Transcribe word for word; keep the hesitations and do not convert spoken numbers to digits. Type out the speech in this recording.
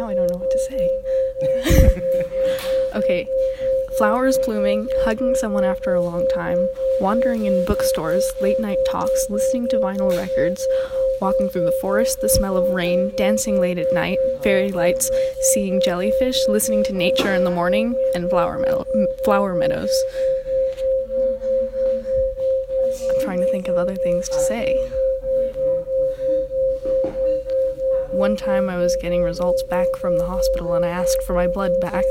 now I don't know what to say. Okay. Flowers blooming, hugging someone after a long time, wandering in bookstores, late-night talks, listening to vinyl records, walking through the forest, the smell of rain, dancing late at night, fairy lights, seeing jellyfish, listening to nature in the morning, and flower, me- flower meadows. I'm trying to think of other things to say. One time I was getting results back from the hospital and I asked for my blood back.